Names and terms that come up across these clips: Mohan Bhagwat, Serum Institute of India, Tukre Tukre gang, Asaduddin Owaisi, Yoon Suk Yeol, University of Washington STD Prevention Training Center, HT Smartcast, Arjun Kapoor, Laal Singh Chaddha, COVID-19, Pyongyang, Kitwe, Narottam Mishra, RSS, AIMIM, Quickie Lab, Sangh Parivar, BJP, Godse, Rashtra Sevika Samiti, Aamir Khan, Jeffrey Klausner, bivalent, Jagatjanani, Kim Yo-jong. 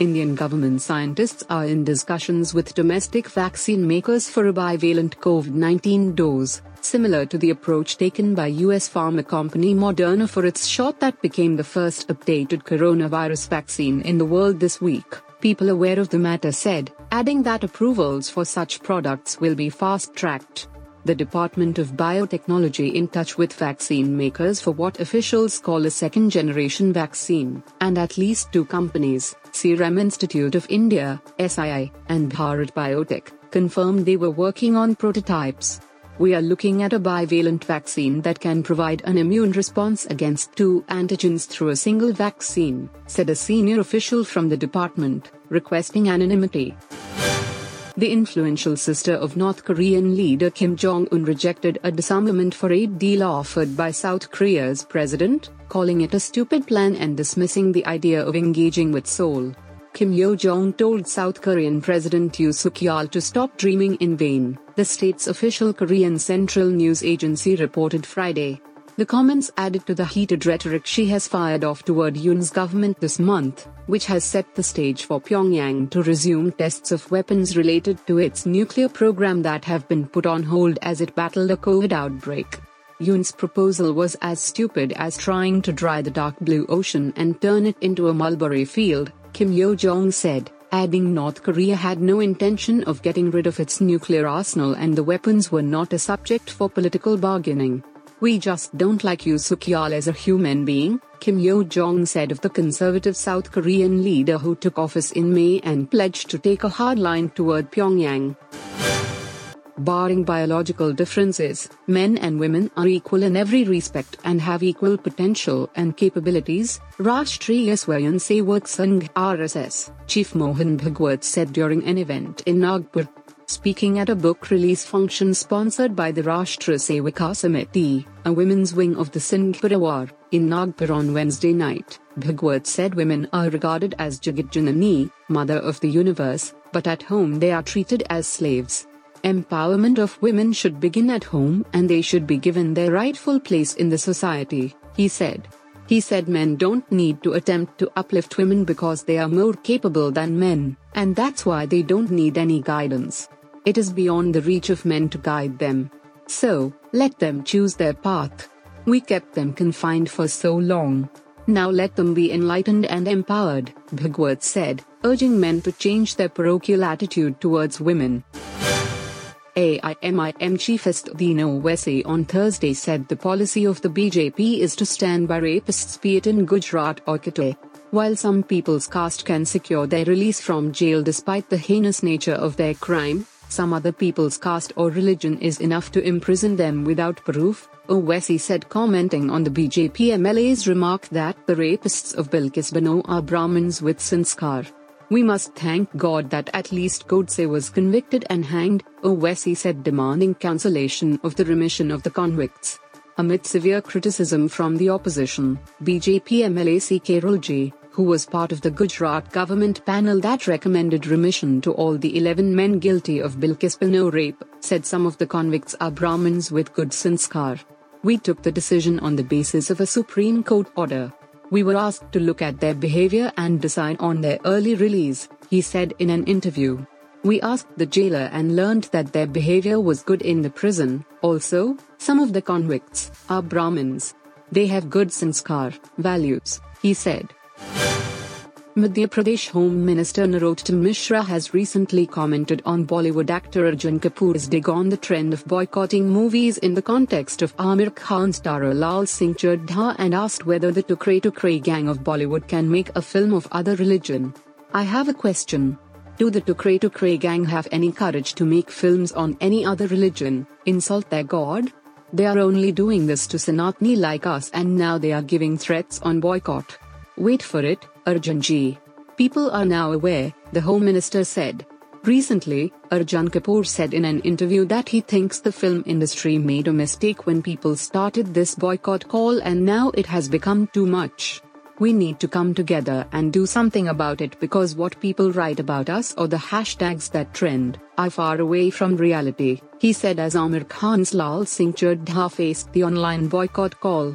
Indian government scientists are in discussions with domestic vaccine makers for a bivalent COVID-19 dose, similar to the approach taken by US pharma company Moderna for its shot that became the first updated coronavirus vaccine in the world this week, people aware of the matter said, adding that approvals for such products will be fast-tracked. The Department of Biotechnology in touch with vaccine makers for what officials call a second-generation vaccine, and at least two companies, Serum Institute of India, SII, and Bharat Biotech, confirmed they were working on prototypes. We are looking at a bivalent vaccine that can provide an immune response against two antigens through a single vaccine, said a senior official from the department, requesting anonymity. The influential sister of North Korean leader Kim Jong-un rejected a disarmament for aid deal offered by South Korea's president, calling it a stupid plan and dismissing the idea of engaging with Seoul. Kim Yo-jong told South Korean President Yoon Suk Yeol to stop dreaming in vain, the state's official Korean Central News Agency reported Friday. The comments added to the heated rhetoric she has fired off toward Yoon's government this month, which has set the stage for Pyongyang to resume tests of weapons related to its nuclear program that have been put on hold as it battled a COVID outbreak. Yoon's proposal was as stupid as trying to dry the dark blue ocean and turn it into a mulberry field, Kim Yo-jong said, adding North Korea had no intention of getting rid of its nuclear arsenal and the weapons were not a subject for political bargaining. We just don't like Yoon Suk Yeol as a human being, Kim Yo-jong said of the conservative South Korean leader who took office in May and pledged to take a hard line toward Pyongyang. Barring biological differences, men and women are equal in every respect and have equal potential and capabilities, Rashtriya Swayamsevak Sangh (RSS) Chief Mohan Bhagwat said during an event in Nagpur. Speaking at a book release function sponsored by the Rashtra Sevika Samiti, a women's wing of the Sangh Parivar, in Nagpur on Wednesday night, Bhagwat said women are regarded as Jagatjanani, mother of the universe, but at home they are treated as slaves. Empowerment of women should begin at home and they should be given their rightful place in the society, he said. He said men don't need to attempt to uplift women because they are more capable than men, and that's why they don't need any guidance. It is beyond the reach of men to guide them. So, let them choose their path. We kept them confined for so long. Now let them be enlightened and empowered, Bhagwat said, urging men to change their parochial attitude towards women. AIMIM Chief Asaduddin Owaisi on Thursday said the policy of the BJP is to stand by rapists be it in Gujarat or Kitwe. While some people's caste can secure their release from jail despite the heinous nature of their crime, some other people's caste or religion is enough to imprison them without proof, Owaisi said commenting on the BJP MLA's remark that the rapists of Bilkis Bano are Brahmins with sanskar. We must thank God that at least Godse was convicted and hanged, Owaisi said demanding cancellation of the remission of the convicts. Amid severe criticism from the opposition, BJP MLA CK Rulji, who was part of the Gujarat government panel that recommended remission to all the 11 men guilty of Bilkis Bano rape, said some of the convicts are Brahmins with good sanskar. We took the decision on the basis of a Supreme Court order. We were asked to look at their behavior and decide on their early release, he said in an interview. We asked the jailer and learned that their behavior was good in the prison. Also, some of the convicts are Brahmins. They have good sanskar, values, he said. Madhya Pradesh Home Minister Narottam Mishra has recently commented on Bollywood actor Arjun Kapoor's dig on the trend of boycotting movies in the context of Aamir Khan starrer Laal Singh Chaddha and asked whether the Tukre Tukre gang of Bollywood can make a film of other religion. I have a question. Do the Tukre Tukre gang have any courage to make films on any other religion, insult their god? They are only doing this to Sanatani like us and now they are giving threats on boycott. Wait for it, Arjun ji. People are now aware, the Home Minister said. Recently, Arjun Kapoor said in an interview that he thinks the film industry made a mistake when people started this boycott call and now it has become too much. We need to come together and do something about it, because what people write about us or the hashtags that trend are far away from reality," he said as Amir Khan's Laal Singh Chaddha faced the online boycott call.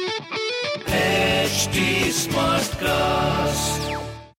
HT Smartcast.